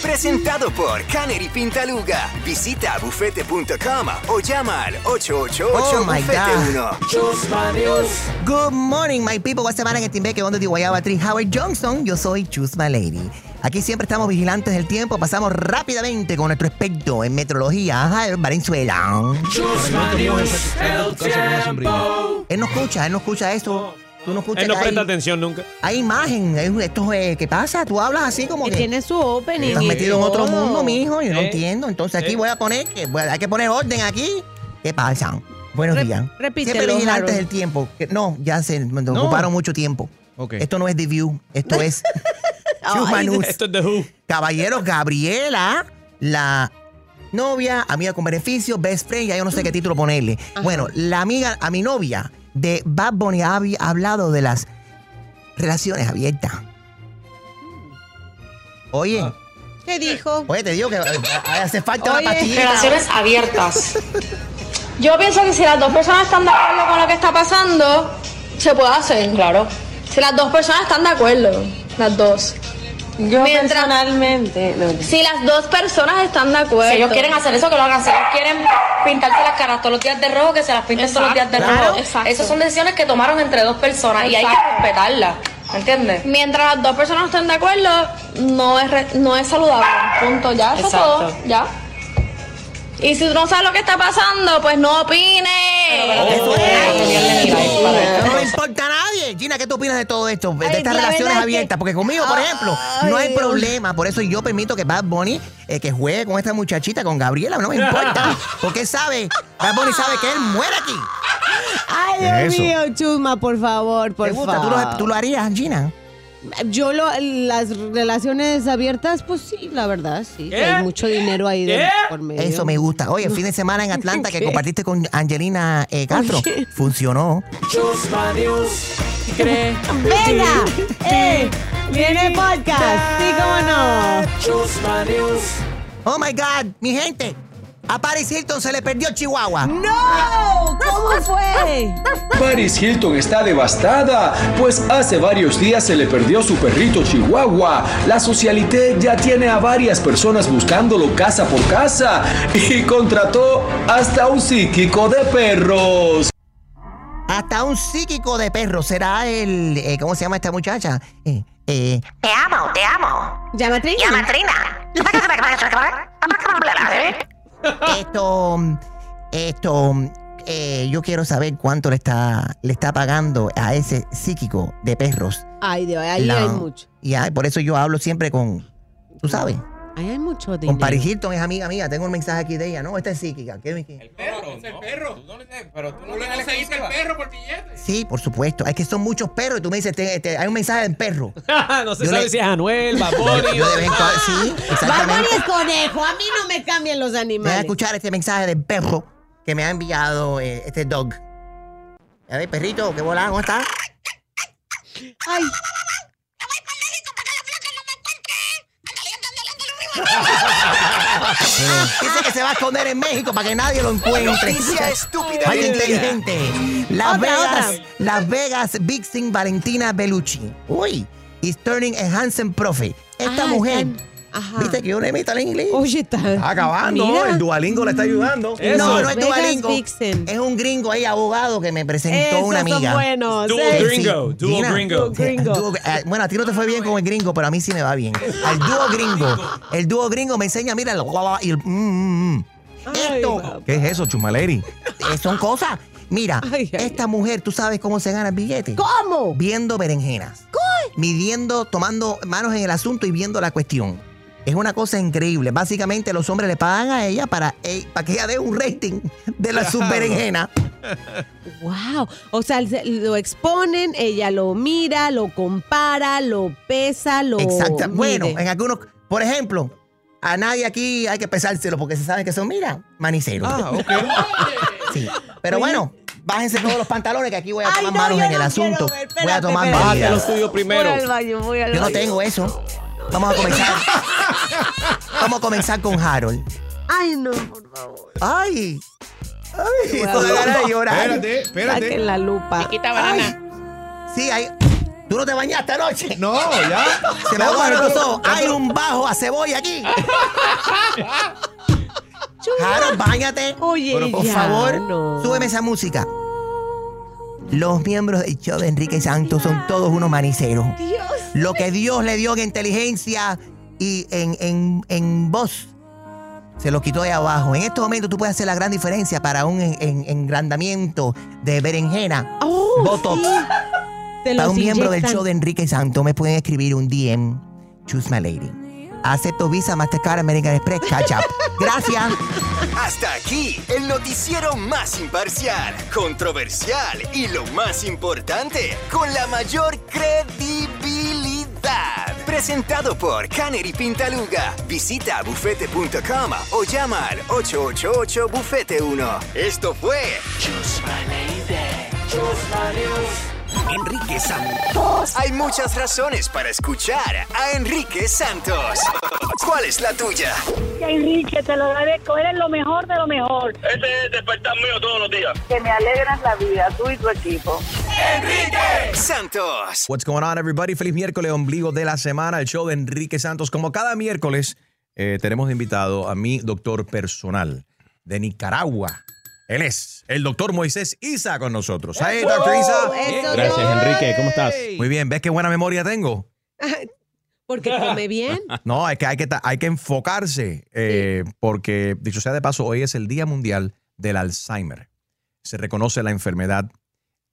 Presentado por Canary Pintaluga. Visita bufete.com o llama al 888-Bufete1. Good morning, my people. Esta semana en el Timbeque, donde de Guayaba Tree, Howard Johnson. Yo soy Chusma Lady. Aquí siempre estamos vigilantes del tiempo. Pasamos rápidamente con nuestro experto en meteorología, Venezuela. Chusma News, el tiempo. Él no escucha esto. Tú no escuchas. Él no presta atención nunca. Hay imagen. Esto es, ¿qué pasa? Tú hablas así como que tiene su opening. Estás metido en otro mundo, mijo. Yo no entiendo. Entonces aquí voy a poner, hay que poner orden aquí. ¿Qué pasa? Buenos días. Repítelo. Siempre vigilantes del tiempo. No, ya se ocuparon mucho tiempo. Okay. Esto no es The View. Esto es News. Esto es The Who. Caballero, Gabriela, la novia, amiga con beneficio, best friend. Ya yo no sé qué título ponerle. Ajá. Bueno, la amiga, a mi novia de Bad Bunny ha hablado de las relaciones abiertas. Oye, ¿qué dijo? Oye, te digo que hace falta una pastillita. Relaciones abiertas. Yo pienso que si las dos personas están de acuerdo con lo que está pasando, se puede hacer, claro. Si las dos personas están de acuerdo, las dos. Yo personalmente. Si las dos personas están de acuerdo. Si ellos quieren hacer eso, que lo hagan. Si ellos quieren pintarse las caras todos los días de rojo, que se las pinten todos los días de rojo. Exacto. Esas son decisiones que tomaron entre dos personas, exacto, y hay que respetarlas. ¿Entiendes? Mientras las dos personas estén de acuerdo, no es saludable. Punto. Ya, eso todo. Ya. Y si tú no sabes lo que está pasando, pues no opines. No importa a nadie. Gina, ¿qué tú opinas de todo esto? De estas relaciones abiertas. Porque conmigo, por ejemplo, no hay problema. Por eso yo permito que Bad Bunny que juegue con esta muchachita, con Gabriela. No me importa. Porque Bad Bunny sabe que él muere aquí. Ay, Dios mío, Chusma, por favor, por favor. ¿Tú lo harías, Gina? Yo las relaciones abiertas, pues sí, la verdad, sí. ¿Qué? Hay mucho dinero ahí por medio. Eso me gusta. Oye, el fin de semana en Atlanta que compartiste con Angelina Castro. ¿Qué? Funcionó. ¡Venga! ¡Viene el podcast! ¡Sí, cómo no! ¡Oh, my God! ¡Mi gente! A Paris Hilton se le perdió Chihuahua. ¡No! ¿Cómo fue? Paris Hilton está devastada, pues hace varios días se le perdió su perrito Chihuahua. La socialité ya tiene a varias personas buscándolo casa por casa y contrató hasta un psíquico de perros. Hasta un psíquico de perros. ¿Será el... ¿cómo se llama esta muchacha? Te amo, te amo. Llama Trina. Yo quiero saber cuánto le está pagando a ese psíquico de perros. Ay, Dios, ahí hay mucho. Y por eso yo hablo siempre con, tú sabes. Ahí hay mucho dinero. Con Paris Hilton es amiga mía. Tengo un mensaje aquí de ella. No, esta es psíquica. ¿Qué? El perro, es el perro. Tú no le seguiste el perro por billete. Sí, por supuesto. Es que son muchos perros y tú me dices, hay un mensaje del perro. No se sabe si es Anuel, Bad Bunny. Sí, exactamente. Bad Bunny es conejo. A mí no me cambian los animales. Voy a escuchar este mensaje del perro que me ha enviado este dog. A ver, perrito, ¿qué volá? ¿Cómo estás? Ay. Dice que se va a esconder en México para que nadie lo encuentre. Noticia estúpida. Ay, inteligente. Las Vegas Big Sing Valentina Bellucci. Uy, is turning a handsome profe. Esta mujer... Ajá. ¿Viste que yo no emito el inglés? Oye, está acabando. Mira. El Duolingo le está ayudando. Eso. No, no es Duolingo. Es un gringo ahí, abogado, que me presentó una amiga. Bueno, Duolingo. Bueno, a ti no te fue bien con el gringo, pero a mí sí me va bien. Al Duolingo. El Duolingo me enseña, mira, y el... Esto. ¿Qué es eso, Chumaleri? Son cosas. Mira, esta mujer, ¿tú sabes cómo se gana el billete? ¿Cómo? Viendo berenjenas. ¿Qué? Midiendo, tomando manos en el asunto y viendo la cuestión. Es una cosa increíble. Básicamente, los hombres le pagan a ella para que ella dé un rating de la subberenjena. ¡Wow! O sea, lo exponen, ella lo mira, lo compara, lo pesa, lo... Exacto. Mide. Bueno, en algunos... Por ejemplo, a nadie aquí hay que pesárselo porque se sabe que son, mira, maniceros. Ah, ok. Sí. Pero bueno... Bájense todos los pantalones que aquí voy a tomar manos en el asunto. Espérate, voy a tomar manos. Bájate los tuyos primero. Voy al baño. Yo no tengo eso. Vamos a comenzar. Vamos a comenzar con Harold. Ay, no, por favor. Ay. Ay, no ganas de llorar. Espérate. Saquen la lupa. Chiquita banana. Sí, hay... ¿Tú no te bañaste anoche? No, ya. Se me aguaron los ojos. Hay un bajo a cebolla aquí. Harold, báñate. Oye, pero, por favor, no. Súbeme esa música. Los miembros del show de Enrique Santos son todos unos maniceros. Dios. Lo que Dios le dio en inteligencia y en voz, se lo quitó de abajo. En estos momentos tú puedes hacer la gran diferencia para un engrandamiento de berenjena. Oh, botox. Sí. Para un miembro del show de Enrique Santos me pueden escribir un DM. Choose my lady. Acepto Visa, Mastercard, American Express, Catch Up. Gracias. Hasta aquí el noticiero más imparcial, controversial y lo más importante, con la mayor credibilidad. Presentado por Canary Pintaluga. Visita bufete.com o llama al 888-BUFETE1. Esto fue Choose My Lady, Choose My News. Enrique Santos. Hay muchas razones para escuchar a Enrique Santos. ¿Cuál es la tuya? Enrique, te lo agradezco. Eres lo mejor de lo mejor. Este es el despertar mío todos los días. Que me alegras la vida, tú y tu equipo. Enrique Santos. What's going on, everybody? Feliz miércoles, ombligo de la semana. El show de Enrique Santos. Como cada miércoles, tenemos de invitado a mi doctor personal de Nicaragua. Él es el doctor Moisés Isa con nosotros. ¡Hey, doctor Isa! Gracias, Enrique. ¿Cómo estás? Muy bien. ¿Ves qué buena memoria tengo? Porque come bien. No, es que hay que enfocarse. Sí. Porque, dicho sea de paso, hoy es el Día Mundial del Alzheimer. Se reconoce la enfermedad.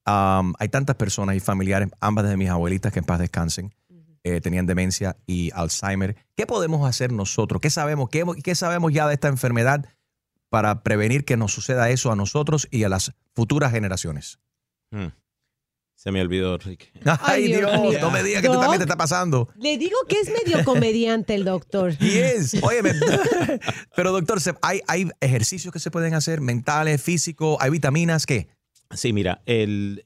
Hay tantas personas y familiares, ambas de mis abuelitas, que en paz descansen, tenían demencia y Alzheimer. ¿Qué podemos hacer nosotros? ¿Qué sabemos ya de esta enfermedad para prevenir que nos suceda eso a nosotros y a las futuras generaciones? Se me olvidó, Enrique. Ay, Dios, no me digas que tú también te está pasando. Le digo que es medio comediante el doctor. Yes. Oye, pero doctor, ¿hay ejercicios que se pueden hacer? ¿Mentales, físicos? ¿Hay vitaminas? ¿Qué? Sí, mira, el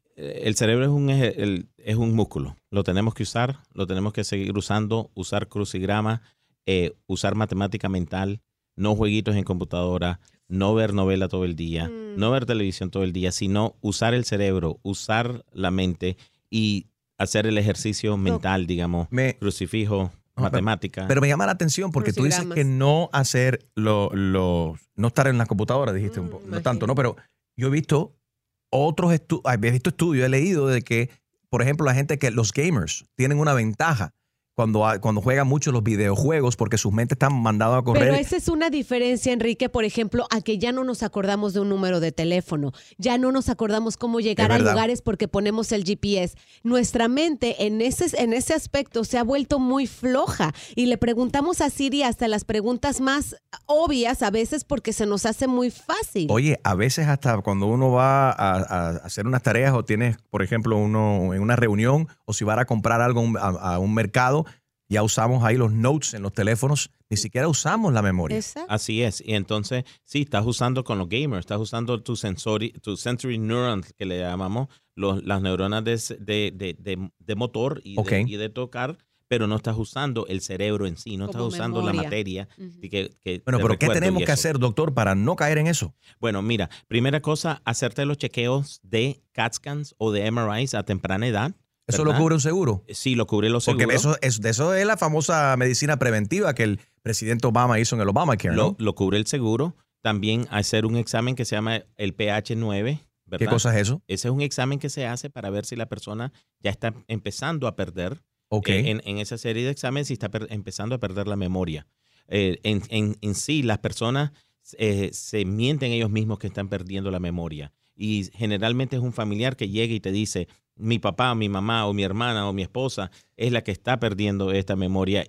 cerebro es un músculo. Lo tenemos que usar, lo tenemos que seguir usando, usar crucigrama, usar matemática mental, no jueguitos en computadora, no ver novela todo el día, no ver televisión todo el día, sino usar el cerebro, usar la mente y hacer el ejercicio mental, digamos, crucifijo, matemática. Pero me llama la atención porque tú dices que no hacer no estar en la computadora, dijiste un poco, no tanto, ¿no? Pero yo he visto estudios, he leído de que, por ejemplo, la gente que los gamers tienen una ventaja cuando juegan mucho los videojuegos porque sus mentes están mandadas a correr. Pero esa es una diferencia, Enrique, por ejemplo, a que ya no nos acordamos de un número de teléfono, ya no nos acordamos cómo llegar a lugares porque ponemos el GPS. Nuestra mente en ese aspecto se ha vuelto muy floja y le preguntamos a Siri hasta las preguntas más obvias a veces porque se nos hace muy fácil. Oye, a veces hasta cuando uno va a hacer unas tareas o tienes, por ejemplo, uno en una reunión o si vas a comprar algo a un mercado, ya usamos ahí los notes en los teléfonos, ni siquiera usamos la memoria. Exacto. Así es. Y entonces, sí, estás usando con los gamers, estás usando tu sensory neurons, que le llamamos las neuronas de motor y de tocar, pero no estás usando el cerebro en sí, no estás usando memoria. La materia. Uh-huh. Que bueno, pero ¿qué tenemos que hacer, doctor, para no caer en eso? Bueno, mira, primera cosa, hacerte los chequeos de CAT scans o de MRIs a temprana edad. ¿Eso lo cubre un seguro? Sí, lo cubre los seguros. Porque eso es la famosa medicina preventiva que el presidente Obama hizo en el Obamacare, ¿no? Lo cubre el seguro. También hacer un examen que se llama el PH9, ¿verdad? ¿Qué cosa es eso? Ese es un examen que se hace para ver si la persona ya está empezando a perder. Okay. En esa serie de exámenes si está empezando a perder la memoria. En sí, las personas se mienten ellos mismos que están perdiendo la memoria. Y generalmente es un familiar que llega y te dice, mi papá, mi mamá o mi hermana o mi esposa es la que está perdiendo esta memoria.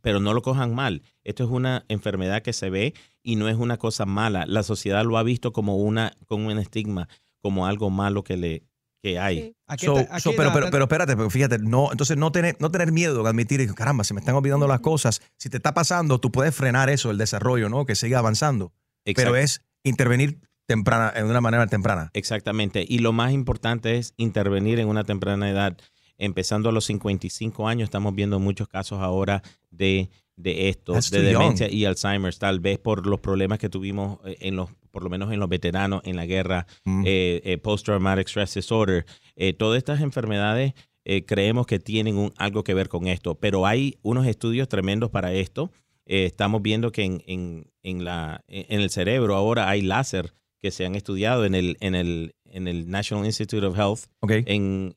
Pero no lo cojan mal. Esto es una enfermedad que se ve y no es una cosa mala. La sociedad lo ha visto como un estigma, como algo malo que hay. Sí. Pero espérate, pero fíjate, entonces no tener miedo de admitir, caramba, se me están olvidando las cosas. Si te está pasando, tú puedes frenar eso, el desarrollo, ¿no? Que siga avanzando. Exacto. Pero es intervenir temprana, de una manera temprana. Exactamente. Y lo más importante es intervenir en una temprana edad. Empezando a los 55 años, estamos viendo muchos casos ahora de esto, de demencia y Alzheimer's, tal vez por los problemas que tuvimos por lo menos en los veteranos en la guerra, post-traumatic stress disorder. Todas estas enfermedades creemos que tienen algo que ver con esto, pero hay unos estudios tremendos para esto. Estamos viendo que en el cerebro ahora hay láser que se han estudiado en el National Institute of Health, okay, en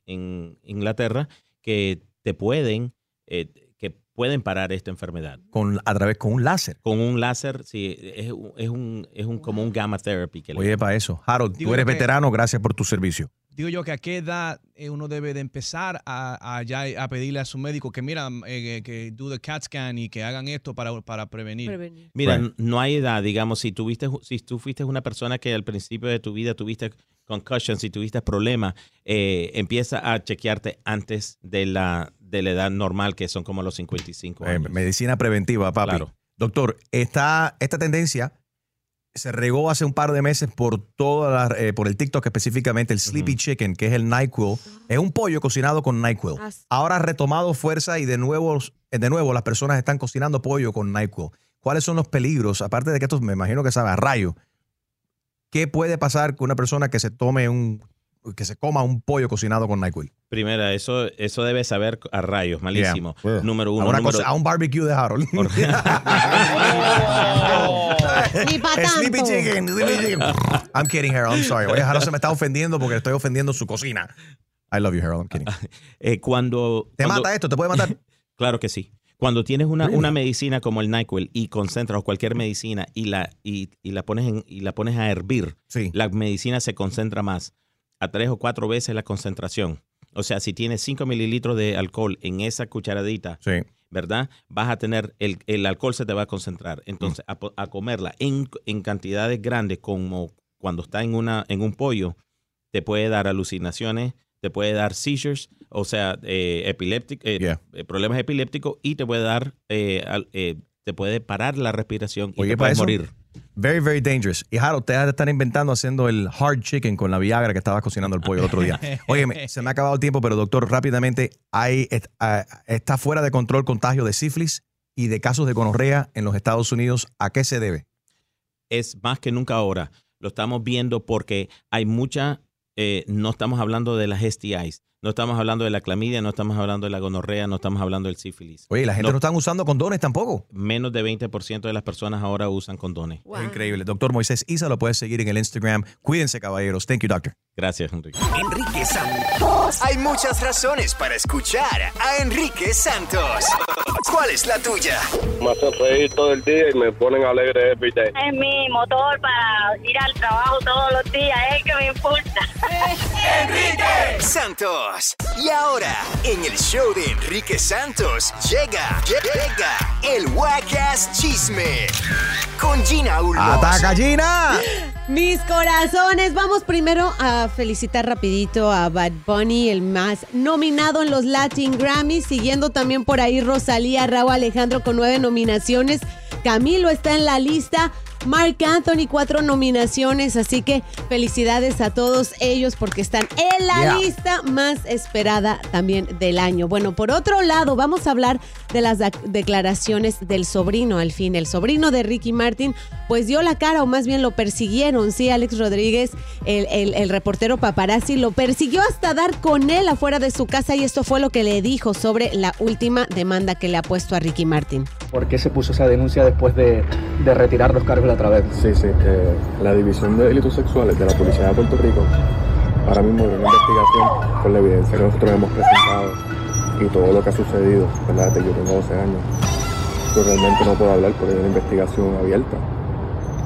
Inglaterra, que te pueden pueden parar esta enfermedad. Con un láser. Con un láser, sí, es como un gamma therapy. Oye, para eso. Harold, tú eres veterano, gracias por tu servicio. Digo yo que a qué edad uno debe de empezar a pedirle a su médico que mira, que do the CAT scan y que hagan esto para prevenir. Mira, right. No hay edad, digamos, si tú fuiste una persona que al principio de tu vida tuviste concussions, si tuviste problemas, empieza a chequearte antes de la edad normal, que son como los 55 años. Medicina preventiva, papi. Claro. Doctor, esta tendencia se regó hace un par de meses por el TikTok, específicamente el Sleepy Chicken, que es el NyQuil. Es un pollo cocinado con NyQuil. Ahora ha retomado fuerza y de nuevo las personas están cocinando pollo con NyQuil. ¿Cuáles son los peligros? Aparte de que esto me imagino que sabe a rayo. ¿Qué puede pasar con una persona que se coma un pollo cocinado con NyQuil? Primera, eso debe saber a rayos, malísimo. Yeah. Well. Número uno. A un barbecue de Harold. Ni pa' tanto. Sleepy Chicken. I'm kidding, Harold. I'm sorry. Oye, Harold se me está ofendiendo porque estoy ofendiendo su cocina. I love you, Harold. I'm kidding. Cuando mata esto, ¿te puede matar? Claro que sí. Cuando tienes una medicina como el NyQuil y concentras o cualquier medicina y la pones a hervir, sí, la medicina se concentra más a 3 o 4 veces la concentración. O sea, si tienes 5 mililitros de alcohol en esa cucharadita, sí, ¿verdad? Vas a tener, el alcohol se te va a concentrar. Entonces, a comerla en cantidades grandes, como cuando está en un pollo, te puede dar alucinaciones, te puede dar seizures, o sea, problemas epilépticos, y te puede dar, te puede parar la respiración y te puedes morir. Very, very dangerous. Y Harold, te están inventando haciendo el hard chicken con la Viagra que estabas cocinando el pollo el otro día. Óyeme, se me ha acabado el tiempo, pero doctor, rápidamente, está fuera de control contagio de sífilis y de casos de gonorrea en los Estados Unidos. ¿A qué se debe? Es más que nunca ahora. Lo estamos viendo porque hay mucha, no estamos hablando de las STIs, no estamos hablando de la clamidia, no estamos hablando de la gonorrea, no estamos hablando del sífilis. Oye, la gente no está usando condones tampoco. Menos de 20% de las personas ahora usan condones. Wow. Es increíble. Doctor Moisés Isa, lo puedes seguir en el Instagram. Cuídense, caballeros. Thank you, doctor. Gracias, Enrique. Enrique Santos. Hay muchas razones para escuchar a Enrique Santos. ¿Cuál es la tuya? Me hacen reír todo el día y me ponen alegre every day. Es mi motor para ir al trabajo todos los días. Es el que me importa. Enrique Santos. Y ahora, en el show de Enrique Santos, llega el Guacas Chisme con Gina Ulmos. ¡Ataca, Gina! Mis corazones, vamos primero a felicitar rapidito a Bad Bunny, el más nominado en los Latin Grammys, siguiendo también por ahí Rosalía, Rauw Alejandro con 9 nominaciones. Camilo está en la lista. Marc Anthony, 4 nominaciones, así que felicidades a todos ellos porque están en la lista más esperada también del año. Bueno, por otro lado, vamos a hablar de las declaraciones del sobrino. Al fin, el sobrino de Ricky Martin, pues dio la cara, o más bien lo persiguieron, sí, Alex Rodríguez, el reportero paparazzi, lo persiguió hasta dar con él afuera de su casa y esto fue lo que le dijo sobre la última demanda que le ha puesto a Ricky Martin. ¿Por qué se puso esa denuncia después de retirar los cargos a través? Sí, la División de Delitos Sexuales de la Policía de Puerto Rico ahora mismo es una investigación con la evidencia que nosotros hemos presentado y todo lo que ha sucedido, ¿verdad? Desde que yo tengo 12 años. Yo realmente no puedo hablar porque hay una investigación abierta.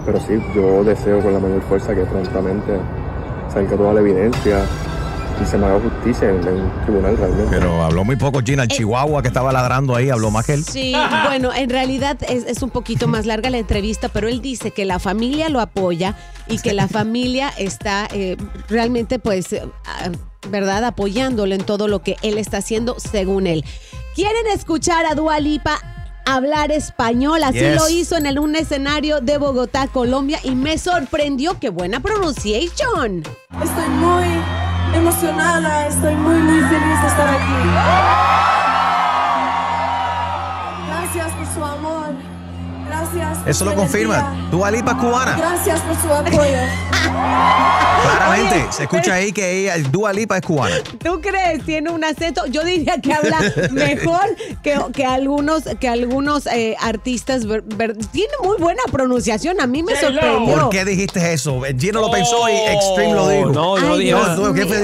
Pero sí, yo deseo con la mayor fuerza que prontamente salga toda la evidencia y se me haga justicia en el tribunal realmente. Pero habló muy poco, Gina, el Chihuahua que estaba ladrando ahí, habló más que él. Sí, bueno, en realidad es un poquito más larga la entrevista, pero él dice que la familia lo apoya y que la familia está realmente, pues, ¿verdad?, apoyándolo en todo lo que él está haciendo, según él. ¿Quieren escuchar a Dua Lipa hablar español? Así lo hizo en un escenario de Bogotá, Colombia, y me sorprendió. ¡Qué buena pronunciación! Estoy muy emocionada, estoy muy feliz de estar aquí. Gracias por su amor, gracias por eso lo confirma, Dua Lipa cubana. Gracias por su apoyo. Claramente, oye, se escucha ahí que ella, el Dua Lipa es cubana. ¿Tú crees? Tiene un acento, yo diría que habla mejor que algunos artistas. Tiene muy buena pronunciación, a mí me sorprendió. ¿Por qué dijiste eso? Gino lo pensó y Extreme lo dijo. No, yo dije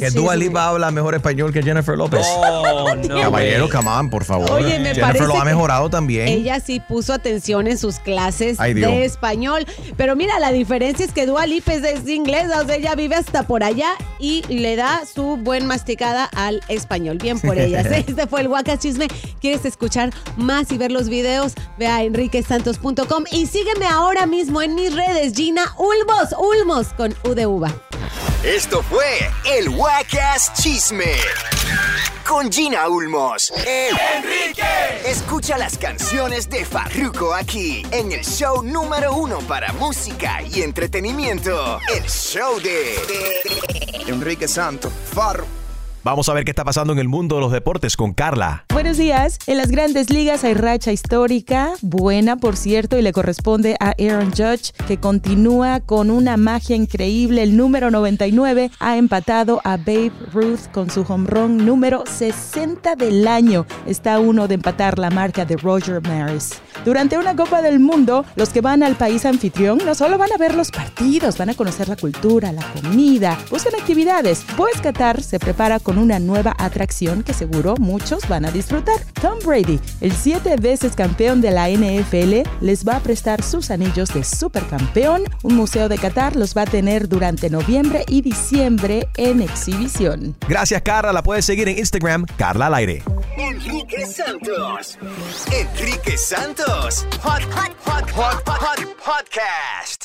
que Dua Lipa habla mejor español que Jennifer López. No. Caballero, come on, por favor. Oye, Jennifer lo ha mejorado también. Ella sí puso atención en sus clases de español, pero mira, la diferencia es que Dua Lipa es inglesa, o sea, ella vive hasta por allá y le da su buen masticada al español. Bien por ella. Este fue el Guaca Chisme. ¿Quieres escuchar más y ver los videos? Ve a enriquesantos.com y sígueme ahora mismo en mis redes, Gina Ulmos, Ulmos con U de uva. Esto fue el Guaca Chisme con Gina Ulmos. ¡Enrique! Escucha las canciones de Farruko aquí, en el show número 1 para música y entretenimiento. El show de Enrique Santos. Farruko. Vamos a ver qué está pasando en el mundo de los deportes con Carla. Buenos días. En las grandes ligas hay racha histórica, buena por cierto, y le corresponde a Aaron Judge, que continúa con una magia increíble. El número 99 ha empatado a Babe Ruth con su home run número 60 del año. Está uno de empatar la marca de Roger Maris. Durante una Copa del Mundo, los que van al país anfitrión no solo van a ver los partidos, van a conocer la cultura, la comida, buscan actividades. Pues Qatar se prepara con una nueva atracción que seguro muchos van a disfrutar. Tom Brady, el 7 veces campeón de la NFL, les va a prestar sus anillos de supercampeón. Un museo de Qatar los va a tener durante noviembre y diciembre en exhibición. Gracias, Carla. La puedes seguir en Instagram, Carla al aire. Enrique Santos. Hot podcast.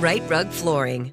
Right Rug Flooring.